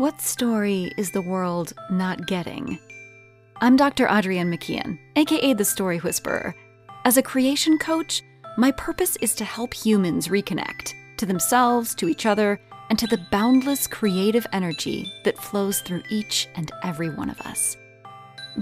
What story is the world not getting? I'm Dr. Adrienne McKeon, aka The Story Whisperer. As a creation coach, my purpose is to help humans reconnect to themselves, to each other, and to the boundless creative energy that flows through each and every one of us.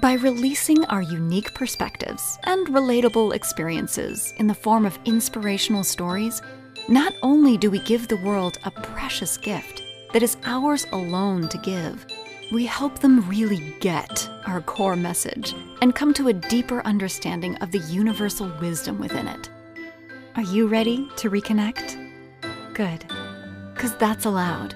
By releasing our unique perspectives and relatable experiences in the form of inspirational stories, not only do we give the world a precious gift that is ours alone to give, we help them really get our core message and come to a deeper understanding of the universal wisdom within it. Are you ready to reconnect? Good, because that's allowed.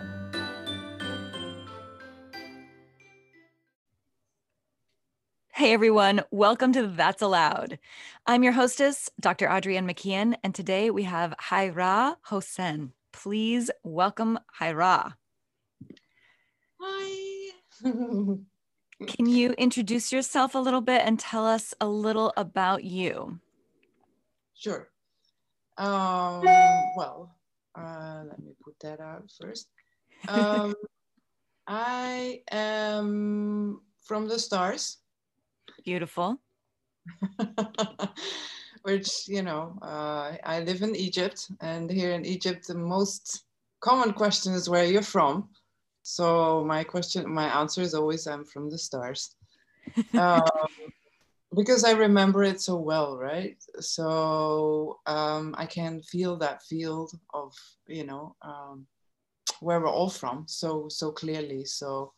Hey everyone, welcome to That's Allowed. I'm your hostess, Dr. Adrienne McKeon, and today we have Haira Hosen. Please welcome Haira. Hi. Can you introduce yourself a little bit and tell us a little about you? Sure. Let me put that out first. I am from the stars. Beautiful. Which, you know, I live in Egypt, and here in Egypt, the most common question is where you're from. So my answer is always, I'm from the stars. Because I remember it so well, right? So I can feel that field of, you know, where we're all from so clearly. So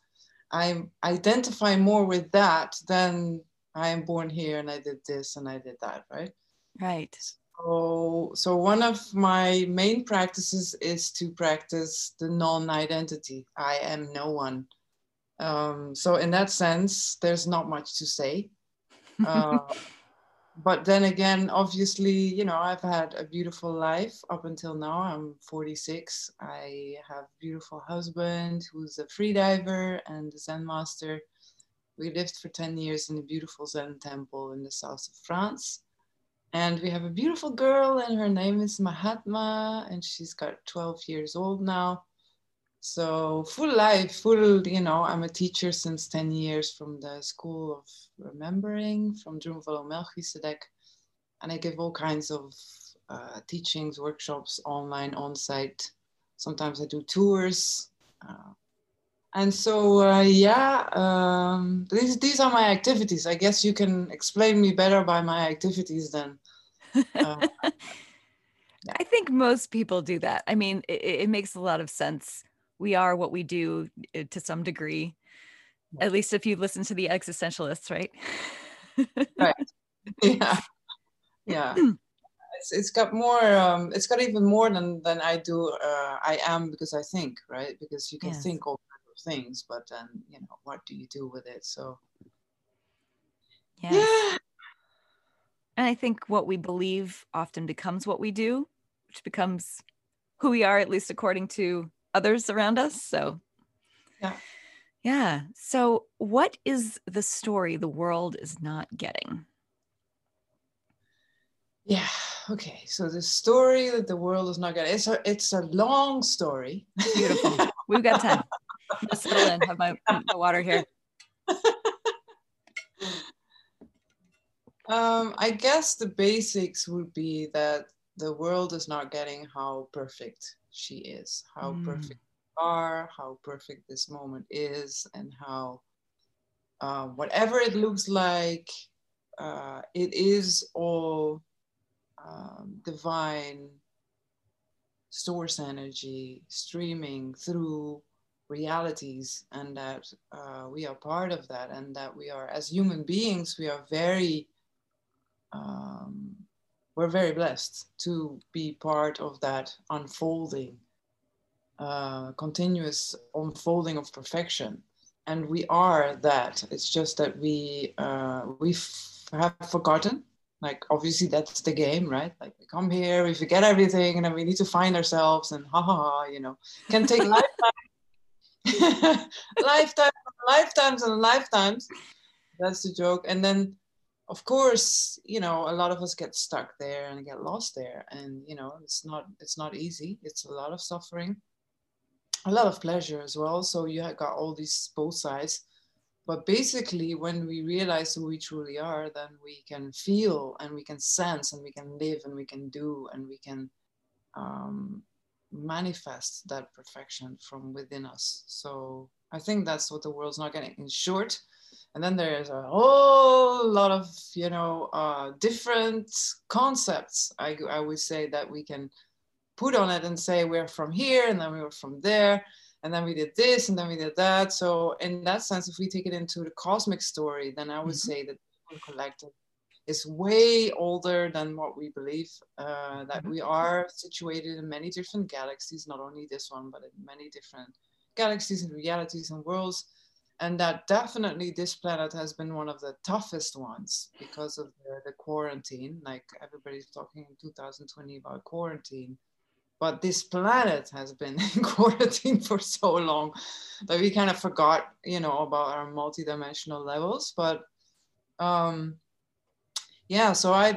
I identify more with that than I am born here and I did this and I did that, right? Right. So one of my main practices is to practice the non-identity. I am no one. So in that sense, there's not much to say. But then again, obviously, you know, I've had a beautiful life up until now. I'm 46. I have a beautiful husband who's a freediver and a Zen master. We lived for 10 years in a beautiful Zen temple in the south of France. And we have a beautiful girl, and her name is Mahatma, and she's got 12 years old now. So full life, full, you know, I'm a teacher since 10 years from the School of Remembering, from Drunvalo Melchizedek. And I give all kinds of teachings, workshops, online, on-site. Sometimes I do tours. These are my activities. I guess you can explain me better by my activities than... I think most people do that. I mean, it makes a lot of sense. We are what we do to some degree, at least if you listen to the existentialists, right? Right. Yeah. Yeah. It's got more, it's got even more than I do. I am because I think, right? Because you can think all kinds of things, but then, you know, what do you do with it? So, yeah. And I think what we believe often becomes what we do, which becomes who we are, at least according to others around us. So, yeah. So what is the story the world is not getting? Yeah. Okay. So the story that the world is not getting, it's a long story. Beautiful. We've got time. I'm gonna settle in, have my water here. I guess the basics would be that the world is not getting how perfect she is, how perfect you are, how perfect this moment is, and how whatever it looks like, it is all divine source energy streaming through realities, and that we are part of that, and that we are, as human beings, we are very we're very blessed to be part of that unfolding, continuous unfolding of perfection. And we are that. It's just that we have forgotten. Like, obviously that's the game, right? Like, we come here, we forget everything, and then we need to find ourselves, and you know, can take lifetimes. That's the joke. And then, of course, you know, a lot of us get stuck there and get lost there, and you know, it's not easy. It's a lot of suffering, a lot of pleasure as well. So you got all these both sides. But basically, when we realize who we truly are, then we can feel and we can sense and we can live and we can do and we can manifest that perfection from within us. So I think that's what the world's not getting, in short. And then there's a whole lot of, you know, different concepts, I would say, that we can put on it and say we're from here and then we were from there. And then we did this, and then we did that. So in that sense, if we take it into the cosmic story, then I would say that the collective is way older than what we believe, that we are situated in many different galaxies, not only this one, but in many different galaxies and realities and worlds. And that definitely this planet has been one of the toughest ones because of the quarantine. Like everybody's talking in 2020 about quarantine. But this planet has been in quarantine for so long that we kind of forgot, you know, about our multidimensional levels. But yeah, so I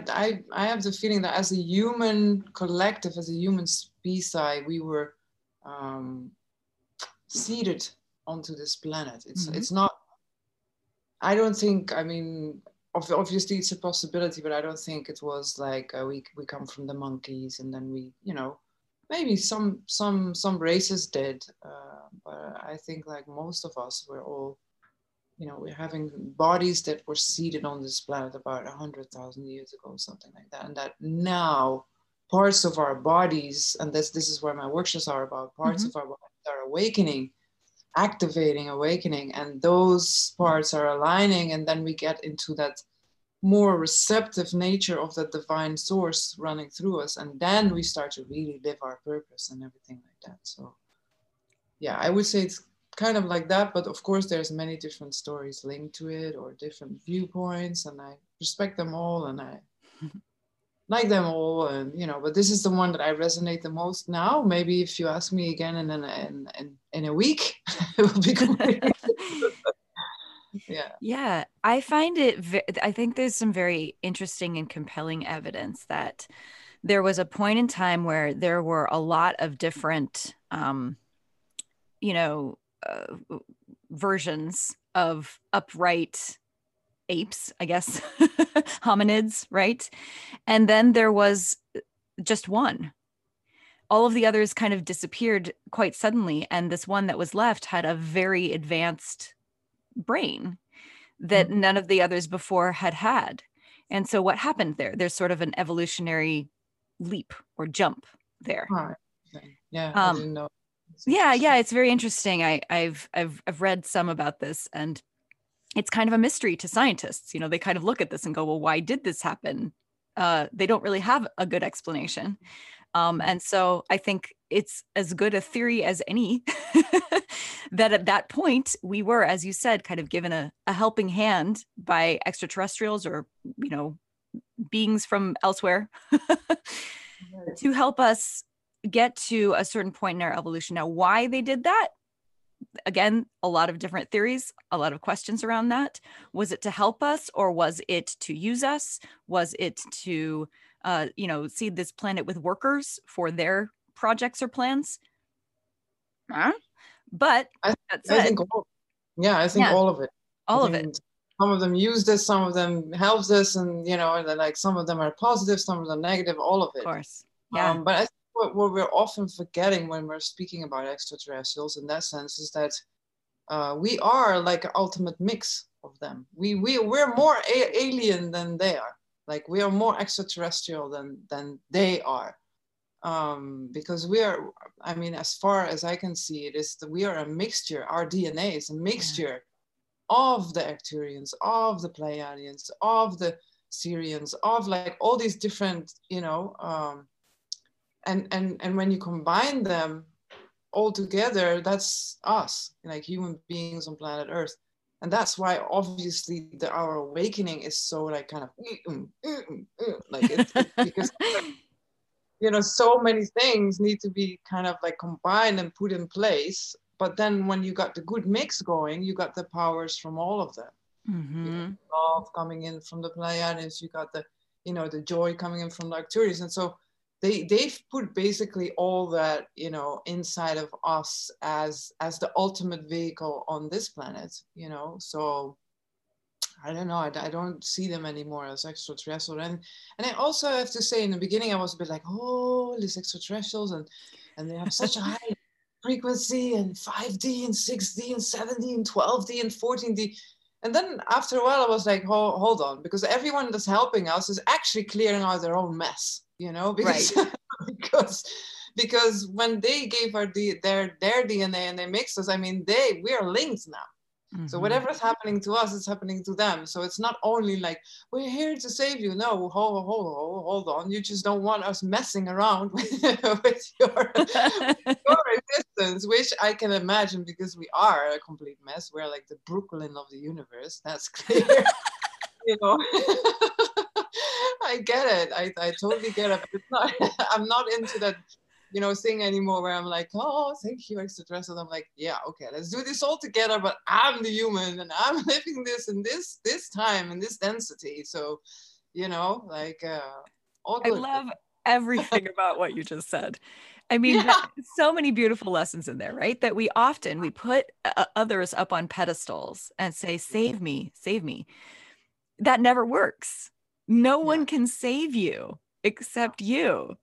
have the feeling that as a human collective, as a human species, we were seeded onto this planet. It's not, I don't think, I mean, obviously it's a possibility, but I don't think it was like we come from the monkeys and then we, you know, maybe some races did, but I think like most of us, we're all, you know, we're having bodies that were seeded on this planet about 100,000 years ago, something like that. And that now parts of our bodies, and this is where my workshops are about, parts of our bodies are awakening, activating, awakening, and those parts are aligning. And then we get into that more receptive nature of the divine source running through us, and then we start to really live our purpose and everything like that. So yeah, I would say it's kind of like that, but of course there's many different stories linked to it or different viewpoints, and I respect them all and I like them all, and you know, but this is the one that I resonate the most now. Maybe if you ask me again in a week it will be completely Yeah, I find it, I think there's some very interesting and compelling evidence that there was a point in time where there were a lot of different, you know, versions of upright apes, I guess, hominids, right? And then there was just one. All of the others kind of disappeared quite suddenly. And this one that was left had a very advanced brain that none of the others before had. And so what happened there? There's sort of an evolutionary leap or jump there. Yeah. I didn't know. Yeah. It's very interesting. I've read some about this, and it's kind of a mystery to scientists. You know, they kind of look at this and go, well, why did this happen? They don't really have a good explanation. And so I think it's as good a theory as any that at that point we were, as you said, kind of given a helping hand by extraterrestrials or, you know, beings from elsewhere to help us get to a certain point in our evolution. Now, why they did that? Again, a lot of different theories, a lot of questions around that. Was it to help us, or was it to use us? Was it to you know, seed this planet with workers for their projects or plans? But I think all of it. All of it. Some of them used us, some of them helped us, and you know, and like some of them are positive, some of them negative, all of it. Of course. Yeah. But I think what we're often forgetting when we're speaking about extraterrestrials in that sense is that we are like an ultimate mix of them. We're more alien than they are. Like we are more extraterrestrial than they are. Because we are, I mean, as far as I can see, it is that we are a mixture. Our DNA is a mixture of the Arcturians, of the Pleiadians, of the Sirians, of like all these different, you know, and when you combine them all together, that's us, like human beings on planet Earth. And that's why obviously our awakening is so like kind of like it, because you know, so many things need to be kind of like combined and put in place. But then when you got the good mix going, you got the powers from all of them. You got the love coming in from the Pleiades, you got the, you know, the joy coming in from the Arcturians. And so they've put basically all that, you know, inside of us as the ultimate vehicle on this planet, you know. So I don't know, I don't see them anymore as extraterrestrial. And I also have to say, in the beginning, I was a bit like, oh, these extraterrestrials, and they have such a high frequency, and 5D and 6D and 7D and 12D and 14D. And then after a while, I was like, oh, hold on, because everyone that's helping us is actually clearing out their own mess, you know, because, right. because when they gave our their DNA and they mixed us, I mean, we are linked now. Mm-hmm. So whatever is happening to us is happening to them. So it's not only like, we're here to save you. No, hold on. You just don't want us messing around with your existence, which I can imagine, because we are a complete mess. We're like the Brooklyn of the universe. That's clear. You know, I get it. I totally get it. But it's not, I'm not into that, you know, thing anymore where I'm like, oh, thank you, extraterrestrials. I'm like, yeah, okay, let's do this all together, but I'm the human and I'm living this in this time and this density. So, you know, like, all good. I love everything about what you just said. I mean, yeah. So many beautiful lessons in there, right? That we often, put others up on pedestals and say, save me, save me. That never works. No one can save you except you.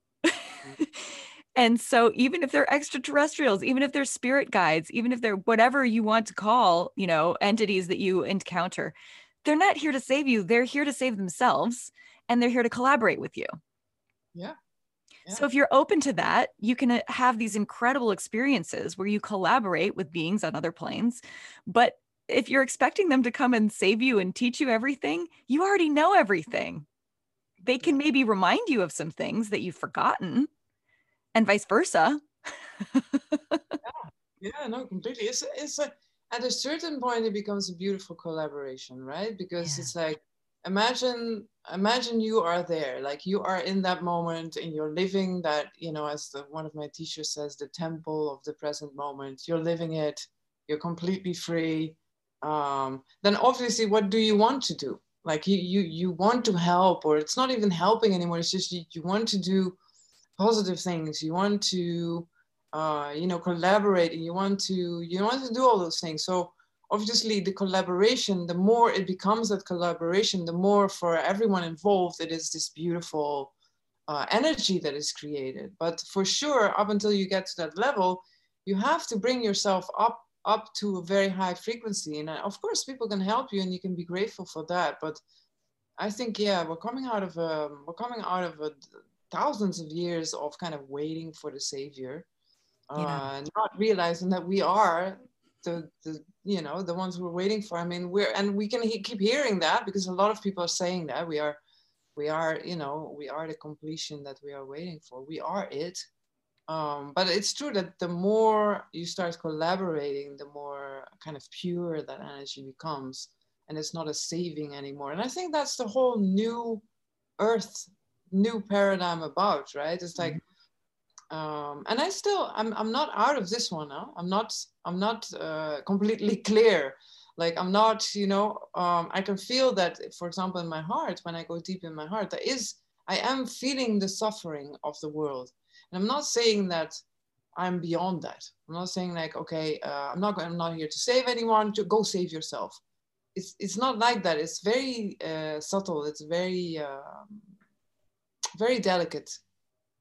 And so even if they're extraterrestrials, even if they're spirit guides, even if they're whatever you want to call, you know, entities that you encounter, they're not here to save you. They're here to save themselves, and they're here to collaborate with you. Yeah. Yeah. So if you're open to that, you can have these incredible experiences where you collaborate with beings on other planes. But if you're expecting them to come and save you and teach you everything, you already know everything. They can maybe remind you of some things that you've forgotten. And vice versa. Yeah, no, completely. It's at a certain point, it becomes a beautiful collaboration, right? Because it's like, imagine you are there, like you are in that moment and you're living that, you know, as one of my teachers says, the temple of the present moment. You're living it, you're completely free. Then obviously, what do you want to do? Like you want to help, or it's not even helping anymore. It's just you want to do positive things, you want to, you know, collaborate, and you want to do all those things. So obviously the collaboration, the more it becomes that collaboration, the more for everyone involved, it is this beautiful energy that is created. But for sure, up until you get to that level, you have to bring yourself up to a very high frequency. And of course, people can help you and you can be grateful for that. But I think, yeah, we're coming out of a thousands of years of kind of waiting for the savior, not realizing that we are the you know, the ones we're waiting for. I mean, we can keep hearing that, because a lot of people are saying that we are, you know, we are the completion that we are waiting for. We are it. But it's true that the more you start collaborating, the more kind of pure that energy becomes, and it's not a saving anymore. And I think that's the whole new paradigm about, right? It's like, and I'm not out of this one now. I'm not completely clear. Like, I'm not, you know, I can feel that, for example, in my heart, when I go deep in my heart, I am feeling the suffering of the world. And I'm not saying that I'm beyond that. I'm not saying like, okay, I'm not here to save anyone, to go save yourself. It's not like that. It's very subtle. It's very, very delicate,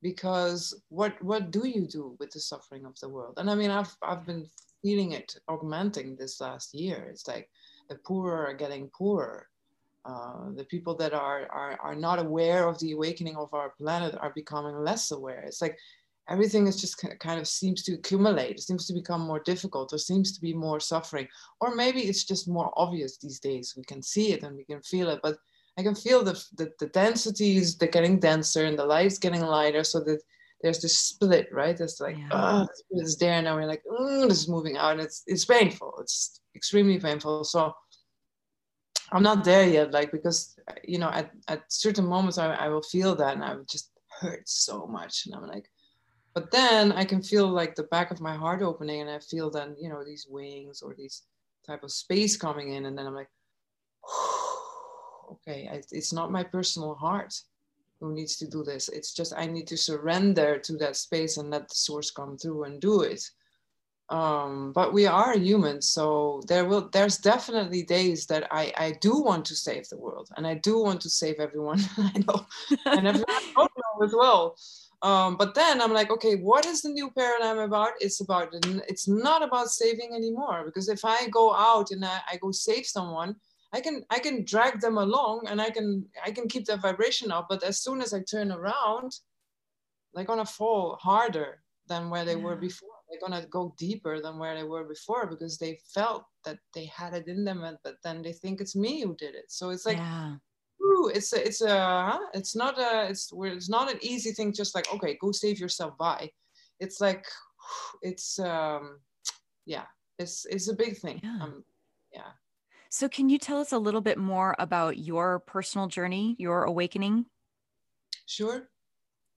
because what do you do with the suffering of the world? And I mean, I've been feeling it augmenting this last year. It's like the poorer are getting poorer. The people that are not aware of the awakening of our planet are becoming less aware. It's like everything is just kind of seems to accumulate. It seems to become more difficult. There seems to be more suffering, or maybe it's just more obvious these days. We can see it and we can feel it, but I can feel the densities, they're getting denser and the light's getting lighter, so that there's this split, right? It's like, it's there, and now we're like, this is moving out. It's painful. It's extremely painful. So I'm not there yet, like, because, you know, at certain moments I will feel that, and I would just hurt so much. And I'm like, but then I can feel like the back of my heart opening, and I feel then, you know, these wings or these type of space coming in, and then I'm like, okay, it's not my personal heart who needs to do this. It's just, I need to surrender to that space and let the source come through and do it. But we are humans, so there's definitely days that I do want to save the world, and I do want to save everyone I know, and everyone I don't know as well. But then I'm like, okay, what is the new paradigm about? It's about, it's not about saving anymore, because if I go out and I go save someone, I can drag them along, and I can keep their vibration up. But as soon as I turn around, they're gonna fall harder than where they were before. They're gonna go deeper than where they were before, because they felt that they had it in them, but then they think it's me who did it. So it's like, ooh, it's not an easy thing. Just like, okay, go save yourself. Bye. It's like, it's a big thing. Yeah. So can you tell us a little bit more about your personal journey, your awakening? Sure.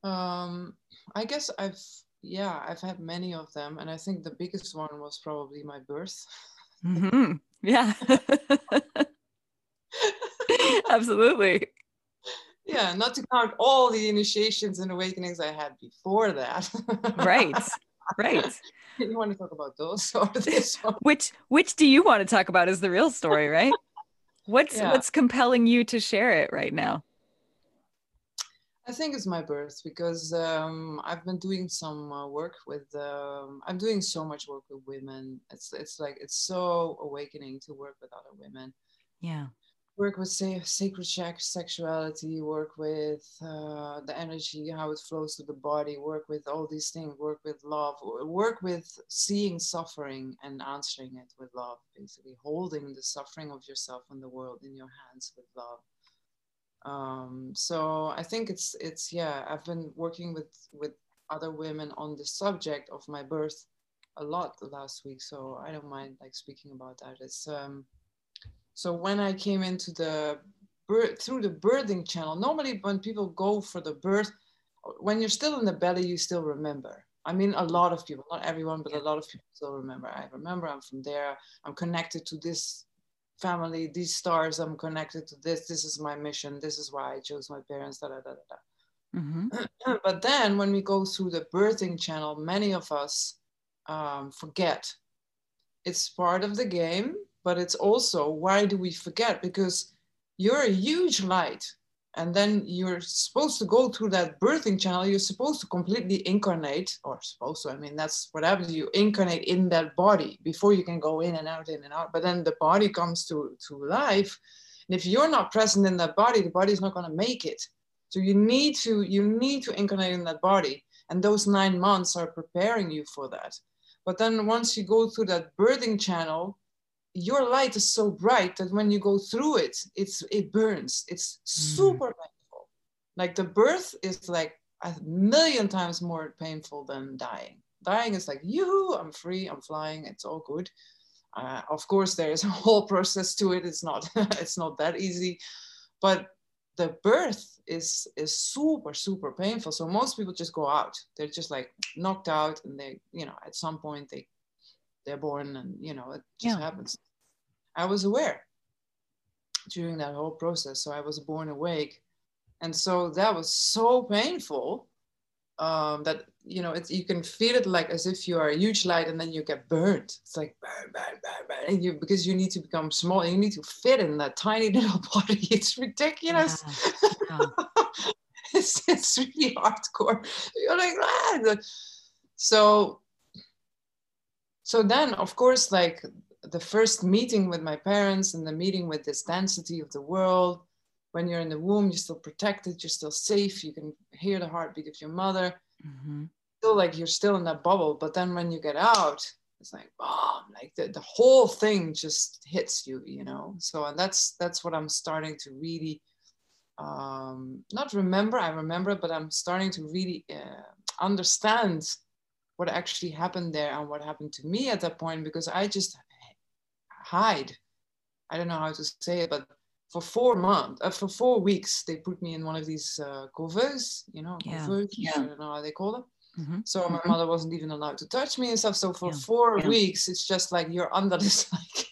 I guess I've had many of them, and I think the biggest one was probably my birth. Mm-hmm. Yeah. Absolutely. Yeah, not to count all the initiations and awakenings I had before that. Right. You want to talk about those or this one? Which do you want to talk about is the real story, right? What's compelling you to share it right now? I think it's my birth, because I've been doing some work with, I'm doing so much work with women. It's so awakening to work with other women. Yeah. Work with sacred sexuality, work with the energy, how it flows through the body, work with all these things, work with love, work with seeing suffering and answering it with love, basically holding the suffering of yourself and the world in your hands with love. So I think I've been working with other women on the subject of my birth a lot the last week, so I don't mind like speaking about that. It's so when I came into through the birthing channel, normally when people go for the birth, when you're still in the belly, you still remember. I mean, a lot of people, not everyone, but a lot of people still remember. I remember I'm from there. I'm connected to this family, these stars. I'm connected to this. This is my mission. This is why I chose my parents. Da, da, da, da. Mm-hmm. But then when we go through the birthing channel, many of us forget. It's part of the game. But it's also, why do we forget? Because you're a huge light, and then you're supposed to go through that birthing channel. You're supposed to completely incarnate, or supposed to, I mean, that's what happens. You incarnate in that body before you can go in and out, but then the body comes to life. And if you're not present in that body, the body's not going to make it. So you need to incarnate in that body. And those 9 months are preparing you for that. But then once you go through that birthing channel, your light is so bright that when you go through it, it burns. It's super painful. Like the birth is like 1,000,000 times more painful than dying. Dying is like, yoo-hoo, I'm free, I'm flying, it's all good. Of course, there is a whole process to it. It's not, it's not that easy. But the birth is super, super painful. So most people just go out. They're just like knocked out, and they, at some point they're born, and it just happens. I was aware during that whole process. So I was born awake. And so that was so painful that, you can feel it like as if you are a huge light and then you get burned. It's like, burn, burn, burn, burn. And because you need to become small, you need to fit in that tiny little body. It's ridiculous. Yeah. It's really hardcore. You're like, ah. So then, of course, like the first meeting with my parents and the meeting with this density of the world, when you're in the womb, you're still protected, you're still safe, you can hear the heartbeat of your mother. Mm-hmm. Still like you're still in that bubble, but then when you get out, it's like, oh, like the whole thing just hits you, So, and that's what I'm starting to really, not remember, I remember, but I'm starting to really understand what actually happened there and what happened to me at that point, because I just hide. I don't know how to say it, but for 4 weeks, they put me in one of these couveuse, I don't know how they call them. Mm-hmm. So my mother wasn't even allowed to touch me and stuff. So for 4 weeks, it's just like, you're under this like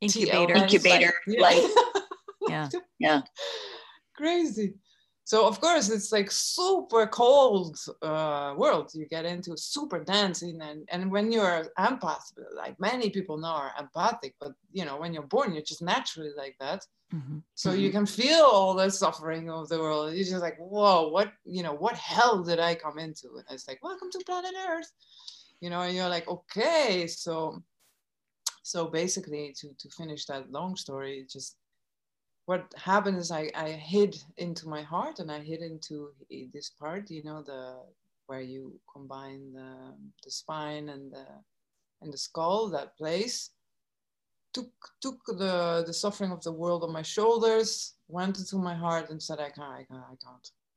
incubator. Crazy. So of course it's like super cold world you get into, super dancing, and when you're empath, like many people now are empathic, but you know, when you're born, you're just naturally like that. Mm-hmm. So you can feel all the suffering of the world. You're just like, whoa, what, you know, what hell did I come into? And it's like, welcome to planet Earth, you know, and you're like, okay. So basically to finish that long story, just what happened is I hid into my heart, and I hid into this part, you know, where you combine the spine and the skull, that place. Took the suffering of the world on my shoulders, went into my heart and said, I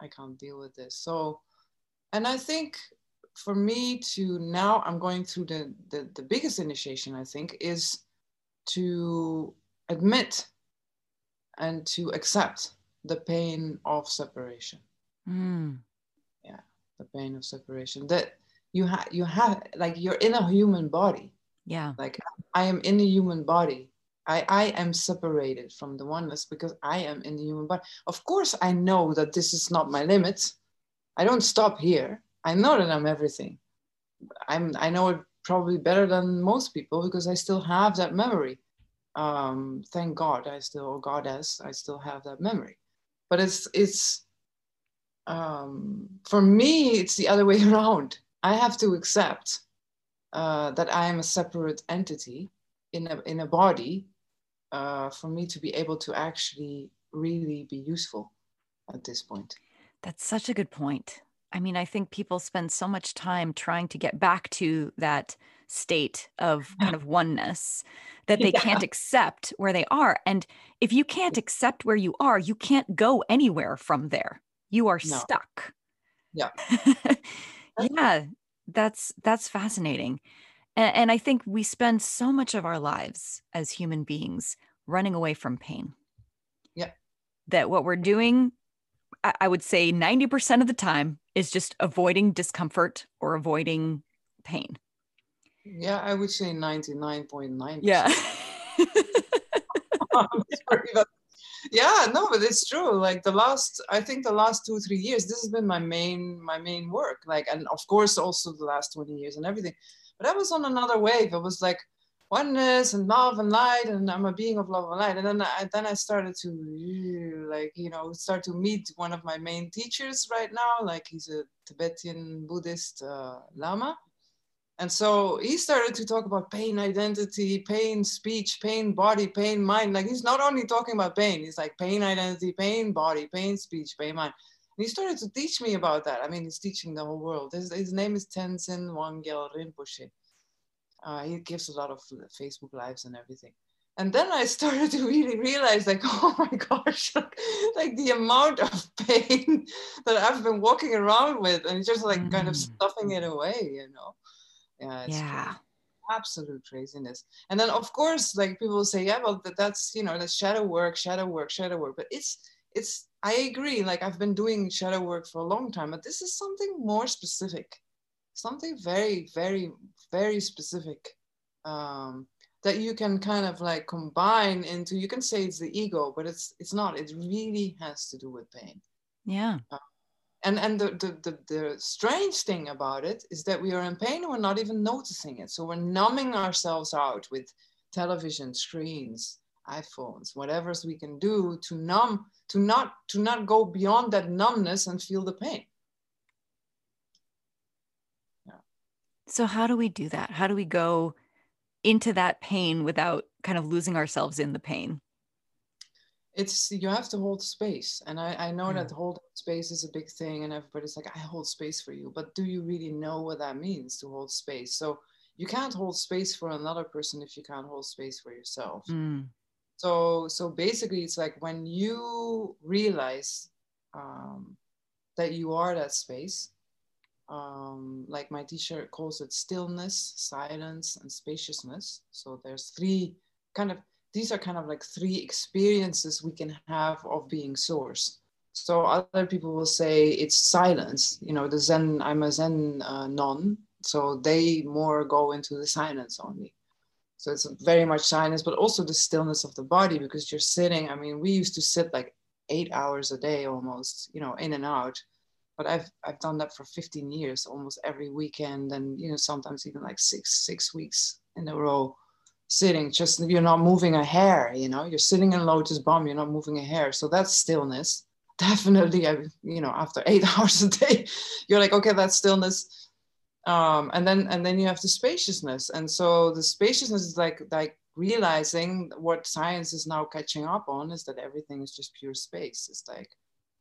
can't deal with this. So, and I think for me to now, I'm going through the biggest initiation, I think, is to admit and to accept the pain of separation. Mm. Yeah, the pain of separation. That you have, like, you're in a human body. Yeah. Like, I am in a human body. I am separated from the oneness because I am in the human body. Of course, I know that this is not my limit. I don't stop here. I know that I'm everything. I know it probably better than most people because I still have that memory. Thank God, I still have that memory. But it's for me, it's the other way around. I have to accept that I am a separate entity in a body for me to be able to actually really be useful at this point. That's such a good point. I mean, I think people spend so much time trying to get back to that state of kind of oneness that they can't accept where they are. And if you can't accept where you are, you can't go anywhere from there. You are stuck. Yeah. Yeah. That's fascinating. And I think we spend so much of our lives as human beings running away from pain. Yeah. That what we're doing, I would say 90% of the time, is just avoiding discomfort or avoiding pain. Yeah, I would say 99.9%. Yeah. Sorry, but yeah, no, but it's true. Like I think the last 2-3 years, this has been my main work. Like, and of course also the last 20 years and everything. But I was on another wave. It was like oneness and love and light, and I'm a being of love and light. And then I started to, like, you know, start to meet one of my main teachers right now. Like, he's a Tibetan Buddhist Lama. And so he started to talk about pain identity, pain speech, pain body, pain mind. Like, he's not only talking about pain, he's like pain identity, pain body, pain speech, pain mind. And he started to teach me about that. I mean, he's teaching the whole world. His name is Tenzin Wangyal Rinpoche. He gives a lot of Facebook lives and everything. And then I started to really realize, like, oh my gosh, like the amount of pain that I've been walking around with and just like kind of stuffing it away, you know? Yeah, it's crazy. Absolute craziness. And then of course, like, people say, yeah, well, that's, you know, that's shadow work. But it's, I agree. Like, I've been doing shadow work for a long time, but this is something more specific, something very, very, very specific that you can kind of like combine into, you can say it's the ego, but it's not, it really has to do with pain. Yeah. And the strange thing about it is that we are in pain and we're not even noticing it. So we're numbing ourselves out with television, screens, iPhones, whatever we can do to numb, to not go beyond that numbness and feel the pain. Yeah. So how do we do that? How do we go into that pain without kind of losing ourselves in the pain? It's, you have to hold space. And I know that holding space is a big thing, and everybody's like, I hold space for you. But do you really know what that means to hold space? So you can't hold space for another person if you can't hold space for yourself. Mm. So basically it's like when you realize that you are that space, like my teacher calls it stillness, silence, and spaciousness. So there's these are kind of like three experiences we can have of being source. So other people will say it's silence, you know, the Zen, I'm a Zen non, so they more go into the silence only. So it's very much silence, but also the stillness of the body because you're sitting. I mean, we used to sit like 8 hours a day almost, you know, in and out. But I've done that for 15 years, almost every weekend, and you know, sometimes even like six weeks in a row, sitting, just, you're not moving a hair, you know, you're sitting in lotus bomb, you're not moving a hair. So that's stillness. Definitely, you know, after 8 hours a day, you're like, okay, that's stillness. And then you have the spaciousness. And so the spaciousness is like realizing what science is now catching up on, is that everything is just pure space. It's like,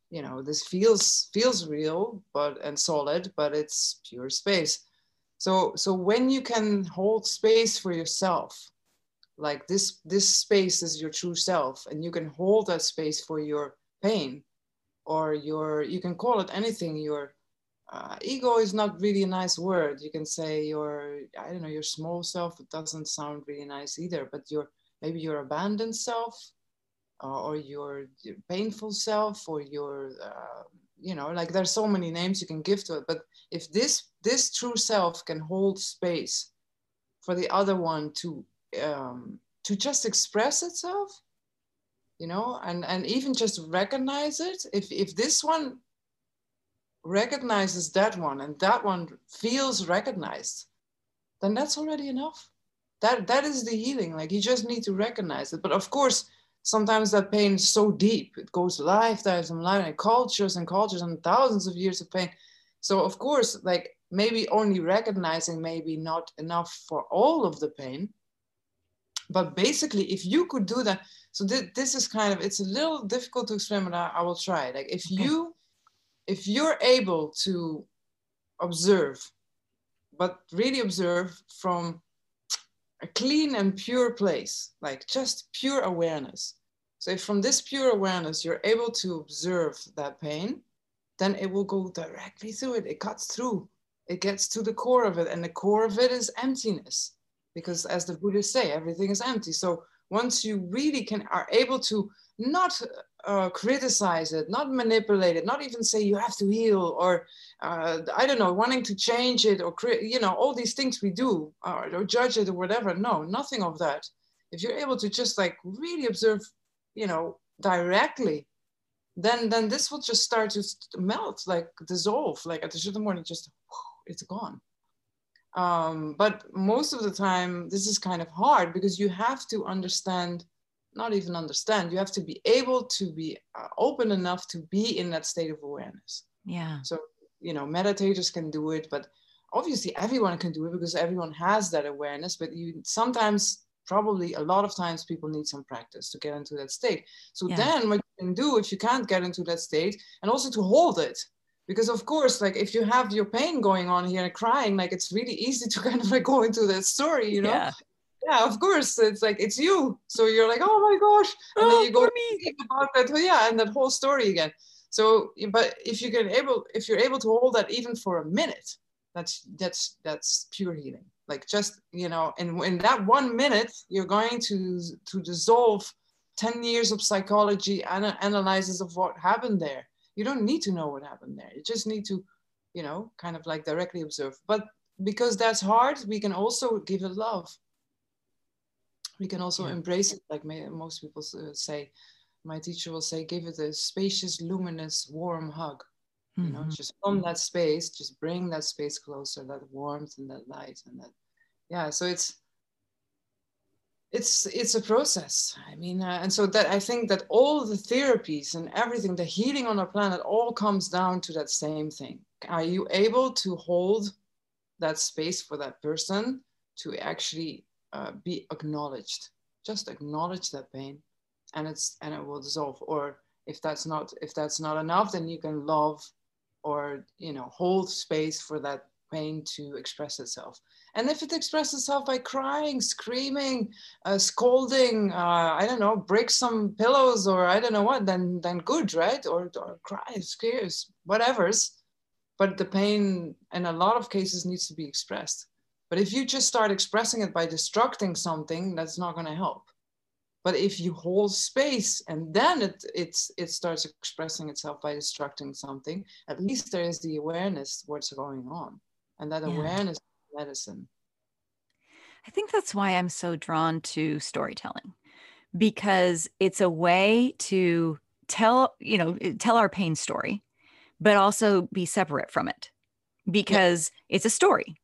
you know, this feels real, but, and solid, but it's pure space. So when you can hold space for yourself, like this space is your true self, and you can hold that space for your pain, or you can call it anything. Your ego is not really a nice word. You can say your small self. It doesn't sound really nice either, but maybe your abandoned self, or your painful self, or your, you know, like there's so many names you can give to it. But if this true self can hold space for the other one to just express itself, you know, and even just recognize it, if this one recognizes that one, and that one feels recognized, then that's already enough. That is the healing. Like, you just need to recognize it. But of course, sometimes that pain is so deep, it goes lifetimes and lifetimes, and cultures and thousands of years of pain. So of course, like, maybe only recognizing maybe not enough for all of the pain. But basically, if you could do that, so this is kind of, it's a little difficult to explain, but I will try. Like, if you're able to observe, but really observe from a clean and pure place, like just pure awareness. So if from this pure awareness, you're able to observe that pain, then it will go directly through it. It cuts through, it gets to the core of it. And the core of it is emptiness, because as the Buddhists say, everything is empty. So once you really are able to not criticize it, not manipulate it, not even say you have to heal, or I don't know, wanting to change it, or you know, all these things we do, or judge it or whatever. No, nothing of that. If you're able to just like really observe, you know, directly, then this will just start to melt, like dissolve, like at the end of the morning, just it's gone. But most of the time, this is kind of hard, because you have to understand. Not even understand, you have to be able to be open enough to be in that state of awareness. Yeah. So, you know, meditators can do it, but obviously everyone can do it, because everyone has that awareness, but you sometimes, probably a lot of times, people need some practice to get into that state. So yeah. Then what you can do if you can't get into that state, and also to hold it, because of course, like if you have your pain going on here and crying, like it's really easy to kind of like go into that story, you know? Yeah. Yeah, of course. It's like, it's you. So you're like, oh my gosh. And then you go think about that. Yeah. And that whole story again. So, but if you're able to hold that even for a minute, that's pure healing. Like just, you know, and in that 1 minute, you're going to dissolve 10 years of psychology and analysis of what happened there. You don't need to know what happened there. You just need to, you know, kind of like directly observe. But because that's hard, we can also give it love. We can also embrace it, like most people say. My teacher will say, give it a spacious, luminous, warm hug. Mm-hmm. You know, just from that space, just bring that space closer, that warmth and that light and that. Yeah, so it's a process. I mean, and so that I think that all the therapies and everything, the healing on our planet, all comes down to that same thing. Are you able to hold that space for that person to actually be acknowledged? Just acknowledge that pain, and it will dissolve. Or if that's not enough, then you can love, or you know, hold space for that pain to express itself. And if it expresses itself by crying, screaming, scolding, I don't know, break some pillows, or I don't know what, then good, right? Or cry, scares, whatever's. But the pain, in a lot of cases, needs to be expressed. But if you just start expressing it by destructing something, that's not going to help. But if you hold space and then it starts expressing itself by destructing something, at least there is the awareness what's going on. And that awareness is medicine. I think that's why I'm so drawn to storytelling, because it's a way to tell our pain story, but also be separate from it, because it's a story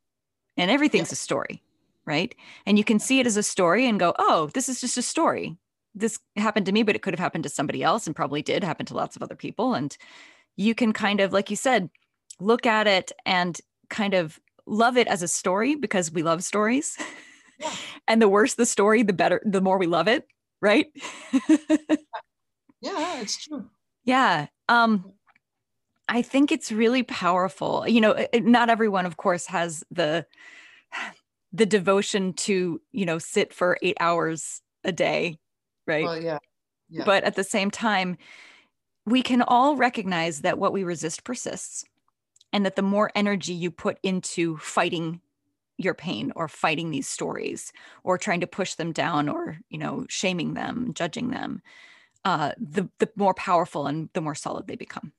and everything's a story, right? And you can see it as a story and go, oh, this is just a story. This happened to me, but it could have happened to somebody else and probably did happen to lots of other people. And you can kind of, like you said, look at it and kind of love it as a story, because we love stories. Yeah. And the worse the story, the better, the more we love it, right? Yeah, it's true. Yeah. I think it's really powerful. You know, not everyone, of course, has the devotion to, you know, sit for 8 hours a day, right? Well, yeah. But at the same time, we can all recognize that what we resist persists, and that the more energy you put into fighting your pain or fighting these stories or trying to push them down or, you know, shaming them, judging them, the more powerful and the more solid they become.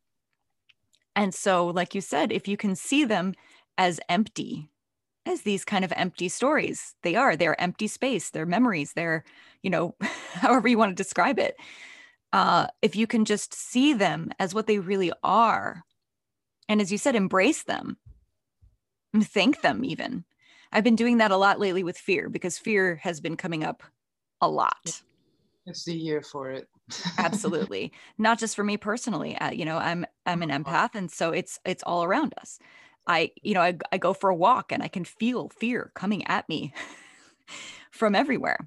And so, like you said, if you can see them as empty, as these kind of empty stories, they're empty space, they're memories, they're, you know, however you want to describe it. If you can just see them as what they really are, and as you said, embrace them, thank them even. I've been doing that a lot lately with fear, because fear has been coming up a lot. It's the year for it. Absolutely. Not just for me personally. You know, I'm an empath, and so it's all around us. I go for a walk and I can feel fear coming at me from everywhere.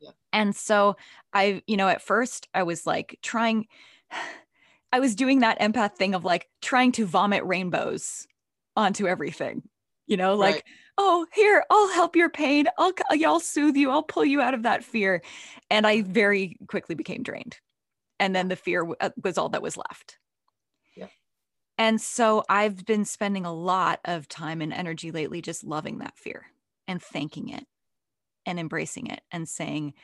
Yeah. And so at first I was like doing that empath thing of like trying to vomit rainbows onto everything, you know, like, right. Oh, here, I'll help your pain. I'll soothe you. I'll pull you out of that fear. And I very quickly became drained. And then the fear was all that was left. Yeah. And so I've been spending a lot of time and energy lately, just loving that fear and thanking it and embracing it and saying,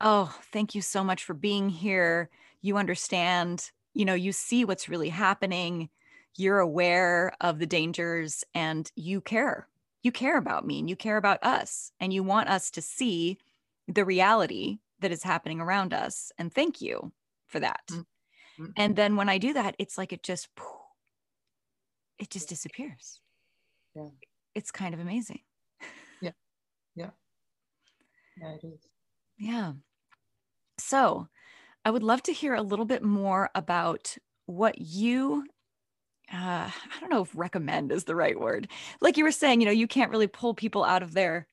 oh, thank you so much for being here. You understand, you know, you see what's really happening. You're aware of the dangers and you care. You care about me and you care about us, and you want us to see the reality that is happening around us. And thank you for that. Mm-hmm. And then when I do that, it's like it just disappears. Yeah. It's kind of amazing. Yeah. Yeah. Yeah, it is. Yeah. So I would love to hear a little bit more about what you I don't know if recommend is the right word. Like you were saying, you know, you can't really pull people out of their,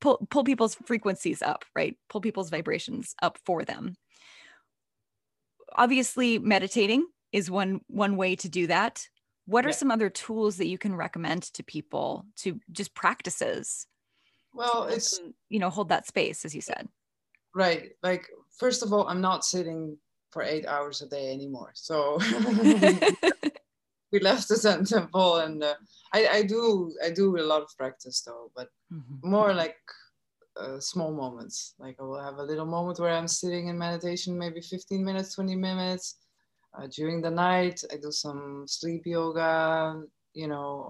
pull people's frequencies up, right? Pull people's vibrations up for them. Obviously, meditating is one way to do that. What are some other tools that you can recommend to people, to just practices? Well, it's, you know, hold that space, as you said. Right. Like, first of all, I'm not sitting for 8 hours a day anymore. So we left the Zen temple, and I do a lot of practice though, but more like small moments. Like I will have a little moment where I'm sitting in meditation, maybe 15 minutes, 20 minutes. During the night, I do some sleep yoga, you know,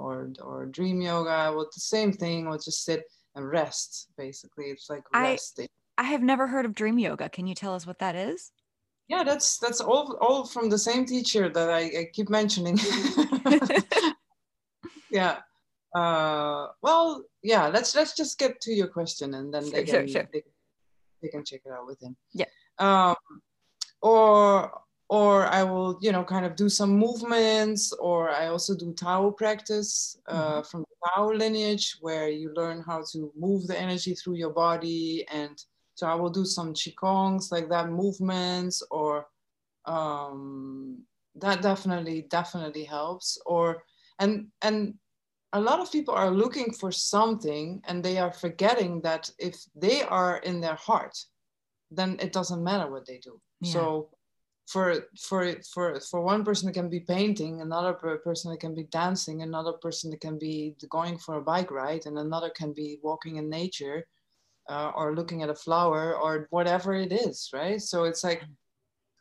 or dream yoga. Well, the same thing. We'll just sit and rest. Basically, it's like resting. I have never heard of dream yoga. Can you tell us what that is? Yeah, that's all from the same teacher that I keep mentioning. Yeah. Well, yeah. Let's just get to your question, and then sure. They can check it out with him. Yeah. Or I will, you know, kind of do some movements, or I also do Tao practice from the Tao lineage, where you learn how to move the energy through your body. And so I will do some Qigongs, like that, movements, or that definitely helps. And a lot of people are looking for something, and they are forgetting that if they are in their heart, then it doesn't matter what they do. Yeah. So for one person, it can be painting, another person, it can be dancing, another person, it can be going for a bike ride, and another can be walking in nature. Or looking at a flower, or whatever it is, right? So it's like,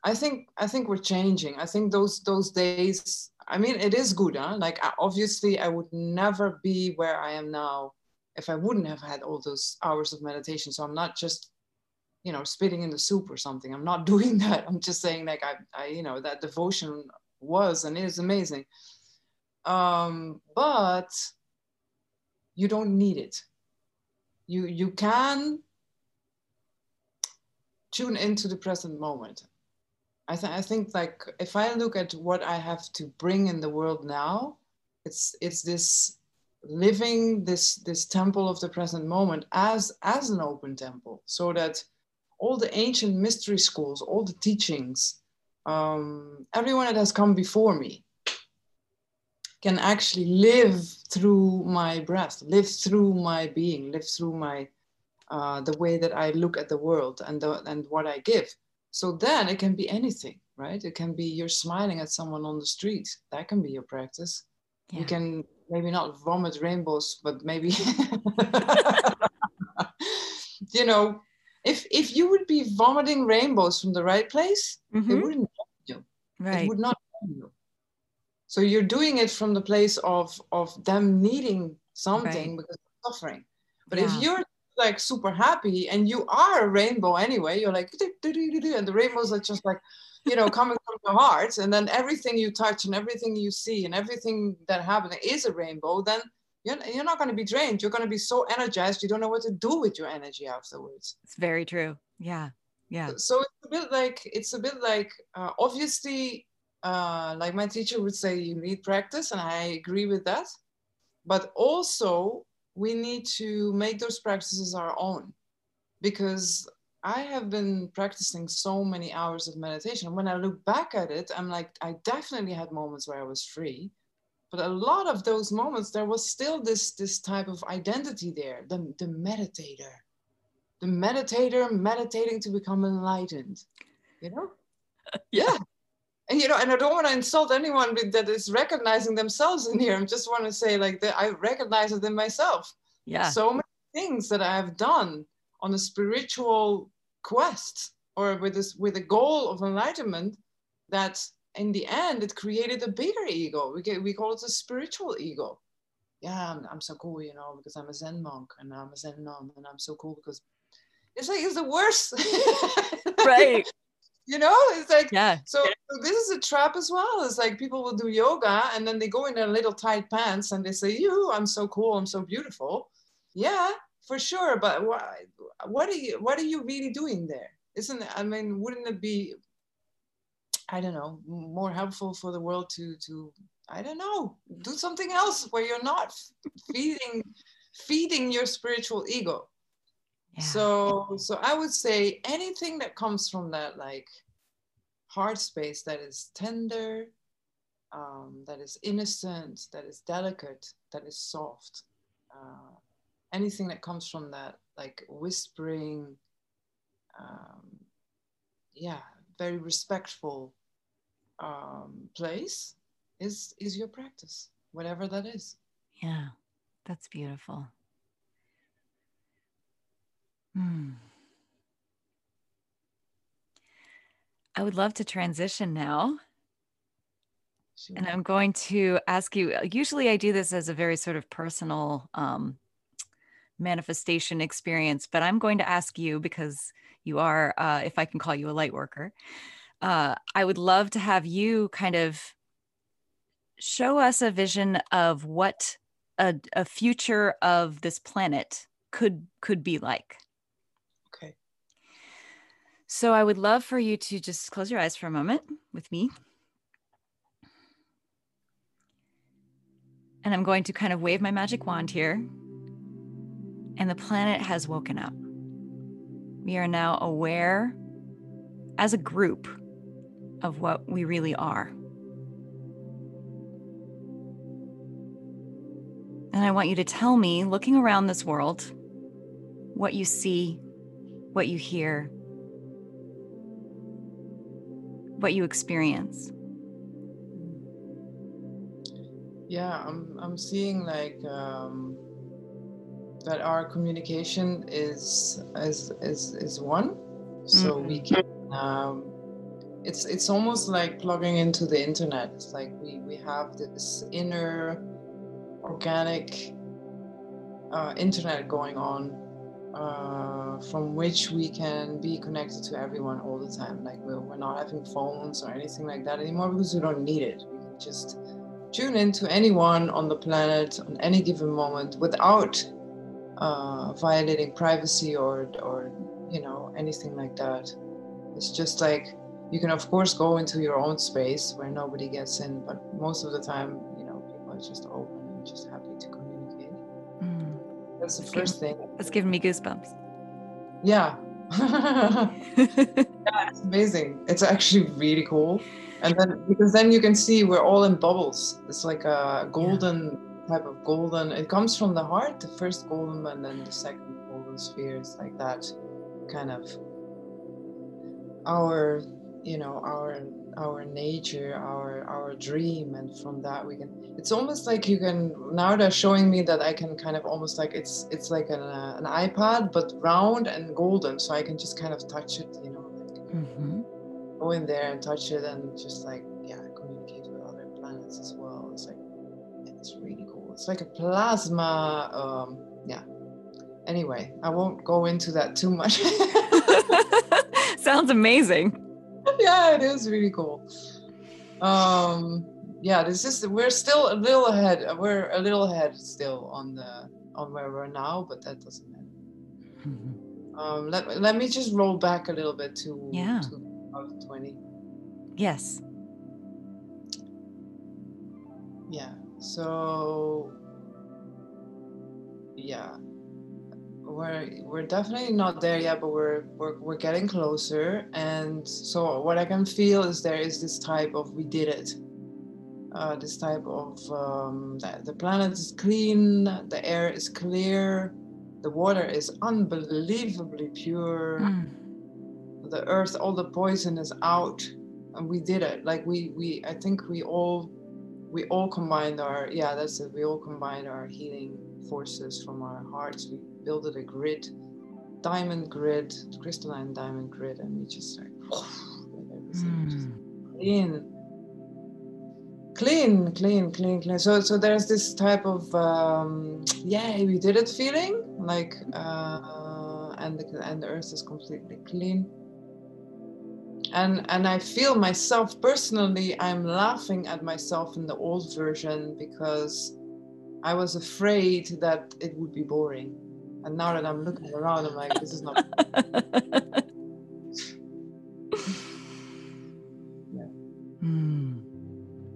I think we're changing. I think those days, I mean, it is good, huh? Like, obviously, I would never be where I am now if I wouldn't have had all those hours of meditation. So I'm not just you know, spitting in the soup or something. I'm not doing that. I'm just saying, like, I you know, that devotion was and is amazing. But you don't need it. You can tune into the present moment. I think like, if I look at what I have to bring in the world now, it's this living this temple of the present moment as an open temple, so that all the ancient mystery schools, all the teachings, everyone that has come before me can actually live through my breath, live through my being, live through my the way that I look at the world and what I give. So then it can be anything, right? It can be you're smiling at someone on the street. That can be your practice. Yeah. You can maybe not vomit rainbows, but maybe, you know, if you would be vomiting rainbows from the right place, mm-hmm. it wouldn't harm you. Right. It would not harm you. So you're doing it from the place of them needing something, right. because they're suffering. But yeah. if you're like super happy and you are a rainbow anyway, you're like, and the rainbows are just like, you know, coming from your heart, and then everything you touch and everything you see and everything that happens is a rainbow, then you're not going to be drained. You're going to be so energized, you don't know what to do with your energy afterwards. It's very true. Yeah. Yeah. So it's a bit like, obviously, like my teacher would say, you need practice, and I agree with that. But also, we need to make those practices our own, because I have been practicing so many hours of meditation. When I look back at it, I'm like, I definitely had moments where I was free, but a lot of those moments, there was still this type of identity there, the meditator meditating to become enlightened, you know? Yeah. And, you know, and I don't want to insult anyone that is recognizing themselves in here. I just want to say, like, that I recognize it in myself. Yeah. So many things that I have done on a spiritual quest or with a goal of enlightenment, that in the end it created a bigger ego. We call it a spiritual ego. Yeah, I'm so cool, you know, because I'm a Zen monk and I'm a Zen nun, and I'm so cool because it's like, it's the worst. Right. You know, it's like, yeah. So this is a trap as well. It's like people will do yoga and then they go in their little tight pants and they say, I'm so cool, I'm so beautiful. Yeah, for sure. But what are you really doing there? Wouldn't it be, I don't know, more helpful for the world to I don't know, do something else where you're not feeding your spiritual ego. Yeah. So I would say anything that comes from that, like, heart space that is tender, that is innocent, that is delicate, that is soft, anything that comes from that, like, whispering, very respectful place is your practice, whatever that is. Yeah, that's beautiful. I would love to transition now. Sure. And I'm going to ask you, usually I do this as a very sort of personal manifestation experience, but I'm going to ask you, because you are, if I can call you a light worker, I would love to have you kind of show us a vision of what a future of this planet could be like. So I would love for you to just close your eyes for a moment with me. And I'm going to kind of wave my magic wand here. And the planet has woken up. We are now aware as a group of what we really are. And I want you to tell me, looking around this world, what you see, what you hear, what you experience. Yeah, I'm seeing like that our communication is one, so mm-hmm. we can. It's almost like plugging into the internet. It's like we have this inner organic internet going on, from which we can be connected to everyone all the time. Like we're not having phones or anything like that anymore because we don't need it. We can just tune in to anyone on the planet on any given moment without violating privacy or you know, anything like that. It's just like, you can of course go into your own space where nobody gets in, but most of the time, you know, people are just open and just happy to communicate. Mm. That's the first thing. That's giving me goosebumps. Yeah. Yeah, it's amazing. It's actually really cool. And then, because then you can see we're all in bubbles. It's like a golden type of golden. It comes from the heart, the first golden, and then the second golden sphere is like that kind of our, you know, our nature, our dream, and from that we can. It's almost like you can. Now they're showing me that I can kind of almost like it's like an iPad but round and golden, so I can just kind of touch it, you know, like go in there and touch it and just like communicate with other planets as well. It's like it's really cool. It's like a plasma. Anyway, I won't go into that too much. Sounds amazing. Yeah, it is really cool. We're still a little ahead. We're a little ahead still on where we're now, but that doesn't matter. Let me just roll back a little bit to 2020. Yes. Yeah. So. Yeah. We're definitely not there yet, but we're getting closer. And so what I can feel is there is this type of we did it, this type of the planet is clean, the air is clear, the water is unbelievably pure, the earth, all the poison is out, and we did it. Like I think we all combined our we all combined our healing forces from our hearts. We built a grid, diamond grid, crystalline diamond grid, and we just like clean. So there's this type of we did it feeling, like and the earth is completely clean. And I feel myself personally, I'm laughing at myself in the old version because I was afraid that it would be boring. And now that I'm looking around, I'm like, this is not.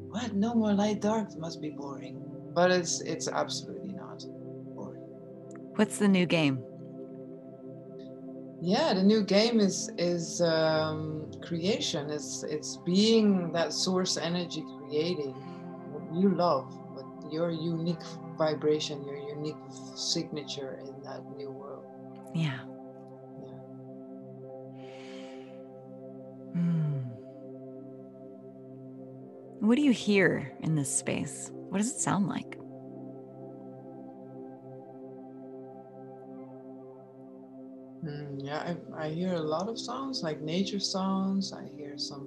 What? No more light, dark? It must be boring. But it's absolutely not boring. What's the new game? Yeah, the new game is creation. It's being that source energy, creating what you love, what your unique vibration, your unique signature in that new world. What do you hear in this space? What does it sound like? I hear a lot of sounds, like nature sounds. I hear some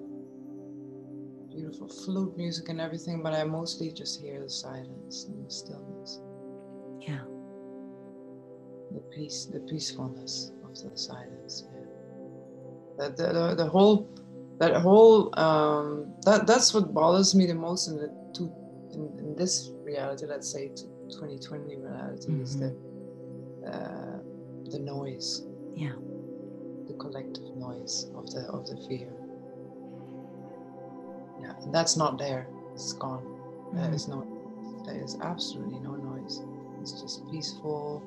beautiful flute music and everything, but I mostly just hear the silence and the stillness. Yeah. The peace, the peacefulness of the silence. Yeah. The whole that's what bothers me the most in this reality. Let's say 2020 reality is the noise. Yeah. The collective noise of the fear. Yeah, and that's not there. It's gone. There is absolutely no noise. It's just peaceful.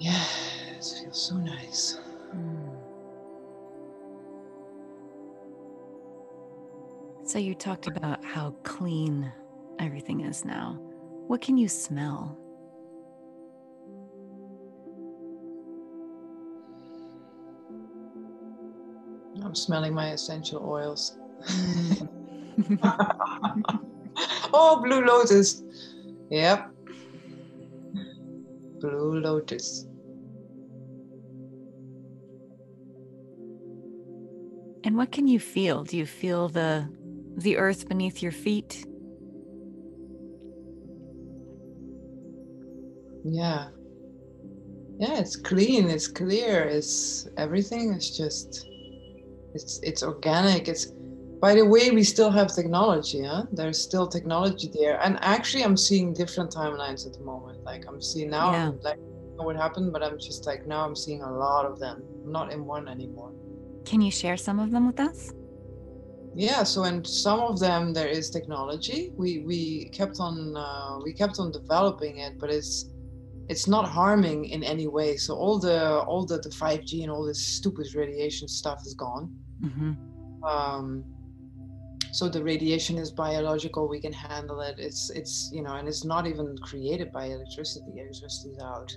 Yeah, it feels so nice. So you talked about how clean everything is now. What can you smell? I'm smelling my essential oils. Oh, Blue Lotus. Yep. Blue Lotus. And what can you feel? Do you feel the earth beneath your feet? Yeah. Yeah, it's clean, it's clear, it's everything. It's just, it's organic. It's, by the way, we still have technology, huh? There's still technology there. And actually, I'm seeing different timelines at the moment. Like, I'm seeing now, yeah. Like, I don't know what happened, but I'm just like, now I'm seeing a lot of them. I'm not in one anymore. Can you share some of them with us? Yeah, so in some of them there is technology. We kept on developing it, but it's not harming in any way. So all the 5G and all this stupid radiation stuff is gone. Mm-hmm. So the radiation is biological. We can handle it. It's you know, and it's not even created by electricity. Electricity's out.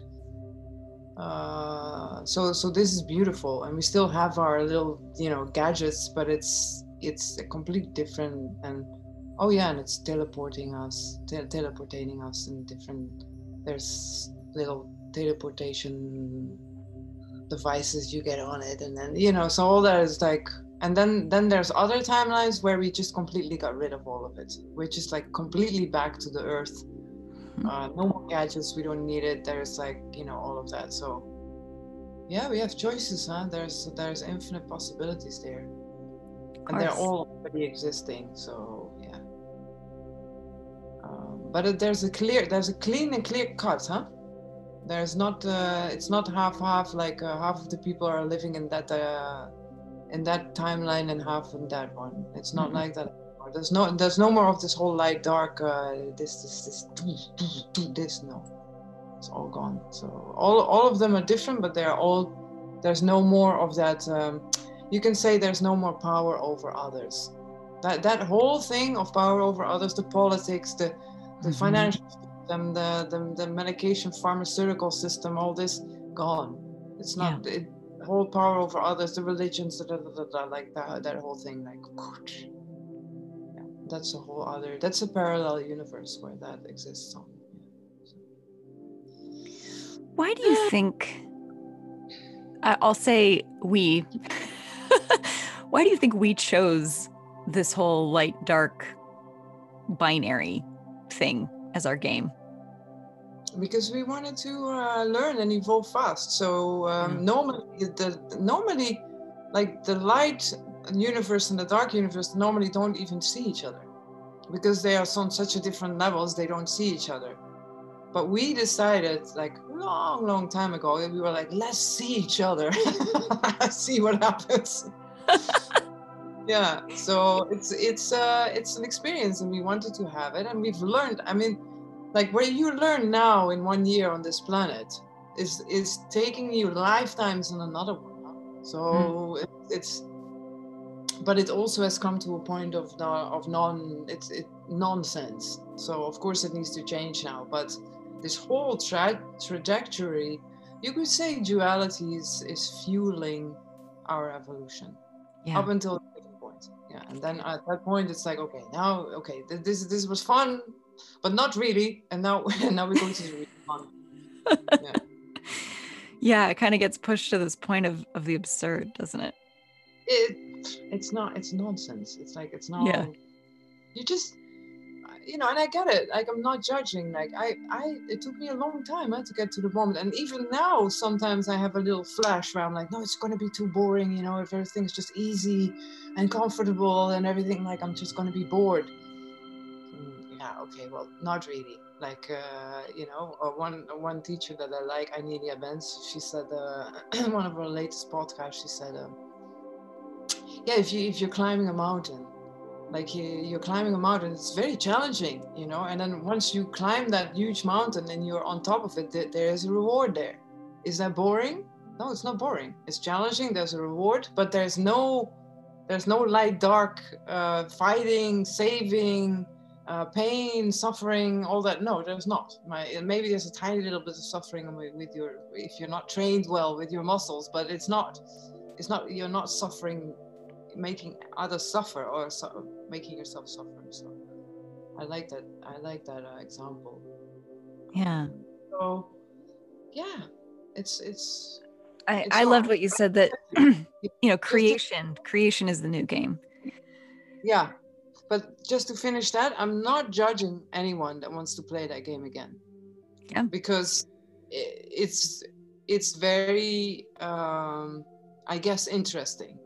So this is beautiful, and we still have our little, you know, gadgets, but it's a complete different. And oh yeah, and it's teleporting us in different. There's little teleportation devices you get on it, and then, you know, so all that is like. And then there's other timelines where we just completely got rid of all of it. We're just like completely back to the earth. No more gadgets, we don't need it. There's like, you know, all of that. So yeah, we have choices, huh? There's infinite possibilities there. And they're all already existing, so yeah. But there's a clean and clear cut, huh? There's not, it's not half-half, like half of the people are living in that timeline and half in that one. It's not like that anymore. There's no more of this whole light, dark, this, no. It's all gone. So all of them are different, but they're all, there's no more of that, you can say there's no more power over others. That whole thing of power over others, the politics, the financial system, the medication, pharmaceutical system, all this gone. It's not, yeah. The whole power over others, the religions, like that whole thing, like, yeah, that's a whole other, that's a parallel universe where that exists. Why do you think, I'll say we, why do you think we chose this whole light, dark, binary thing as our game? Because we wanted to learn and evolve fast. So normally, like the light universe and the dark universe normally don't even see each other, because they are on such a different levels. They don't see each other. But we decided, like, long time ago, we were like, let's see each other, see what happens. Yeah. So it's an experience, and we wanted to have it, and we've learned. I mean, like, what you learn now in 1 year on this planet is taking you lifetimes in another one. So but it also has come to a point of nonsense. So of course it needs to change now. But this whole trajectory, you could say duality is fueling our evolution, yeah, up until a certain point. Yeah, and then at that point it's like, okay, this was fun. But not really, and now we go to the really fun. Yeah. Yeah, it kind of gets pushed to this point of the absurd, doesn't it? It's nonsense. It's like, it's not. Yeah. You just, you know, and I get it. Like, I'm not judging. Like it took me a long time to get to the moment, and even now sometimes I have a little flash where I'm like, no, it's gonna be too boring. You know, if everything's just easy and comfortable and everything, like, I'm just gonna be bored. Okay, well, not really. Like, you know, one teacher that I like, Anilia Benz, she said, in one of her latest podcasts, she said, yeah, if you're climbing a mountain, like you're climbing a mountain, it's very challenging, you know, and then once you climb that huge mountain and you're on top of it, there is a reward there. Is that boring? No, it's not boring. It's challenging, there's a reward, but there's no light, dark, fighting, saving, pain, suffering, all that. No, there's not. Maybe there's a tiny little bit of suffering if you're not trained well with your muscles, but it's not. You're not suffering, making others suffer or making yourself suffer. So, I like that example. Yeah. So, yeah, it's. I loved what you said, that you know, creation is the new game. Yeah. But just to finish that, I'm not judging anyone that wants to play that game again. Yeah. Because it's it's very, I guess, interesting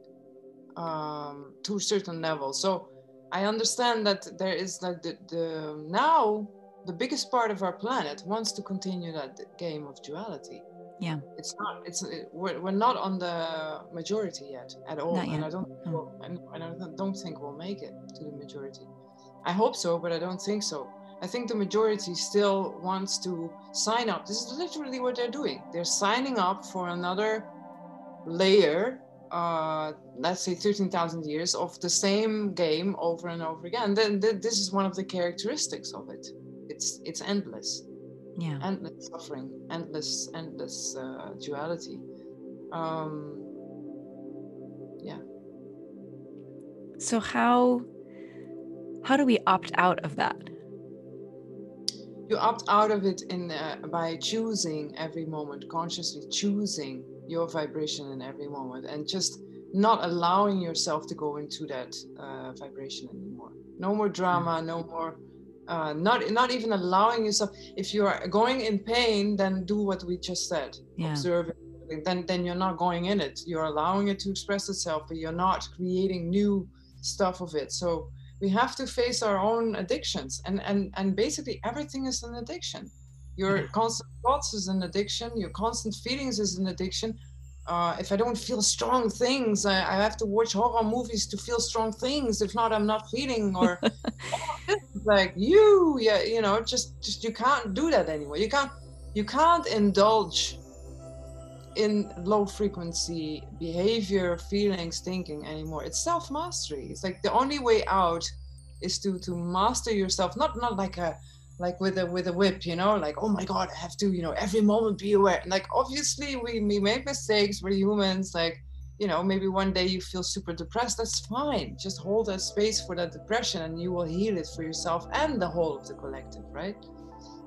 to a certain level. So I understand that there is like the now the biggest part of our planet wants to continue that game of duality. Yeah, it's not. We're not on the majority yet at all, and I don't. I don't think we'll make it to the majority. I hope so, but I don't think so. I think the majority still wants to sign up. This is literally what they're doing. They're signing up for another layer, let's say 13,000 years of the same game over and over again. Then this is one of the characteristics of it. It's endless. Yeah. Endless suffering, endless duality. Yeah. So how do we opt out of that? You opt out of it in by choosing every moment, consciously choosing your vibration in every moment, and just not allowing yourself to go into that vibration anymore. No more drama. No more. Not even allowing yourself. If you are going in pain, then do what we just said. Yeah. Observe it. Then you're not going in it. You're allowing it to express itself, but you're not creating new stuff of it. So we have to face our own addictions. And basically everything is an addiction. Your constant thoughts is an addiction. Your constant feelings is an addiction. If I don't feel strong things, I have to watch horror movies to feel strong things. If not, I'm not feeling or like just you can't do that anymore. You can't indulge in low frequency behavior, feelings, thinking anymore. It's self-mastery. It's like the only way out is to master yourself, not like with a whip, like, oh my God, I have to, every moment be aware. Like, obviously we make mistakes, we're humans, like, maybe one day you feel super depressed, that's fine. Just hold that space for that depression and you will heal it for yourself and the whole of the collective, right?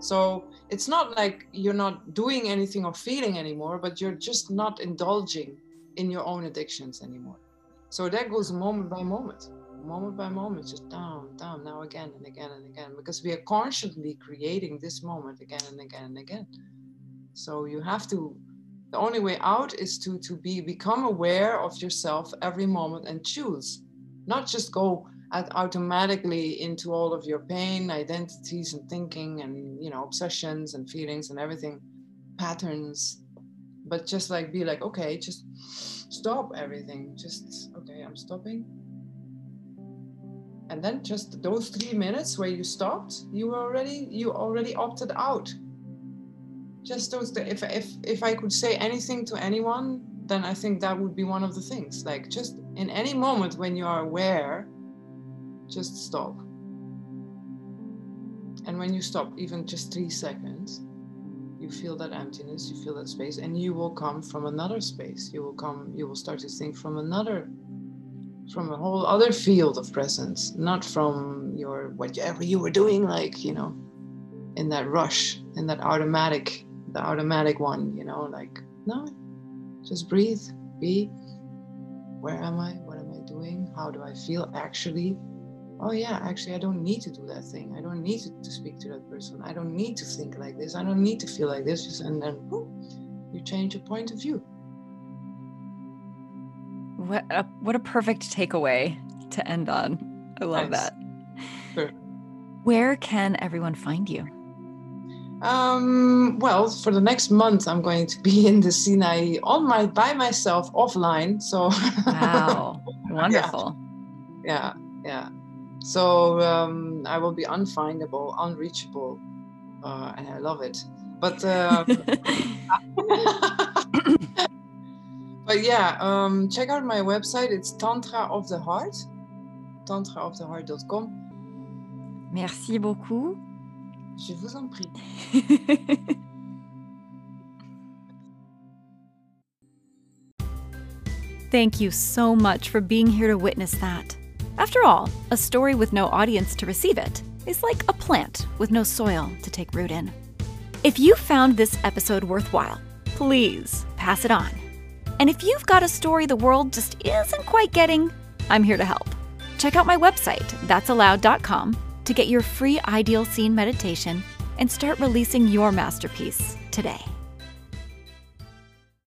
So it's not like you're not doing anything or feeling anymore, but you're just not indulging in your own addictions anymore. So that goes moment by moment. Moment by moment, just down, now again and again and again, because we are consciously creating this moment again and again and again. So you have to, the only way out is to become aware of yourself every moment and choose, not just go automatically into all of your pain, identities and thinking and, obsessions and feelings and everything, patterns, but just like, be like, okay, just stop everything. Just, okay, I'm stopping. And then just those 3 minutes where you stopped, you already opted out. Just those, if I could say anything to anyone, then I think that would be one of the things. Like, just in any moment when you are aware, just stop. And when you stop, even just 3 seconds, you feel that emptiness, you feel that space, and you will come from another space. You will start to think from a whole other field of presence, not from your whatever you were doing, like, in that rush, in that automatic one, like, no, just breathe, be, where am I, what am I doing, how do I feel actually? Oh yeah, actually I don't need to do that thing, I don't need to speak to that person, I don't need to think like this, I don't need to feel like this, and then whoop, you change your point of view. What a perfect takeaway to end on. I love that. Sure. Where can everyone find you? Well, for the next month, I'm going to be in the Sinai by myself, offline. So wow, wonderful. Yeah. So I will be unfindable, unreachable, and I love it. But. But yeah, check out my website. It's Tantra of the Heart, tantraoftheheart.com. Merci beaucoup. Je vous en prie. Thank you so much for being here to witness that. After all, a story with no audience to receive it is like a plant with no soil to take root in. If you found this episode worthwhile, please pass it on. And if you've got a story the world just isn't quite getting, I'm here to help. Check out my website, that'sallowed.com, to get your free ideal scene meditation and start releasing your masterpiece today.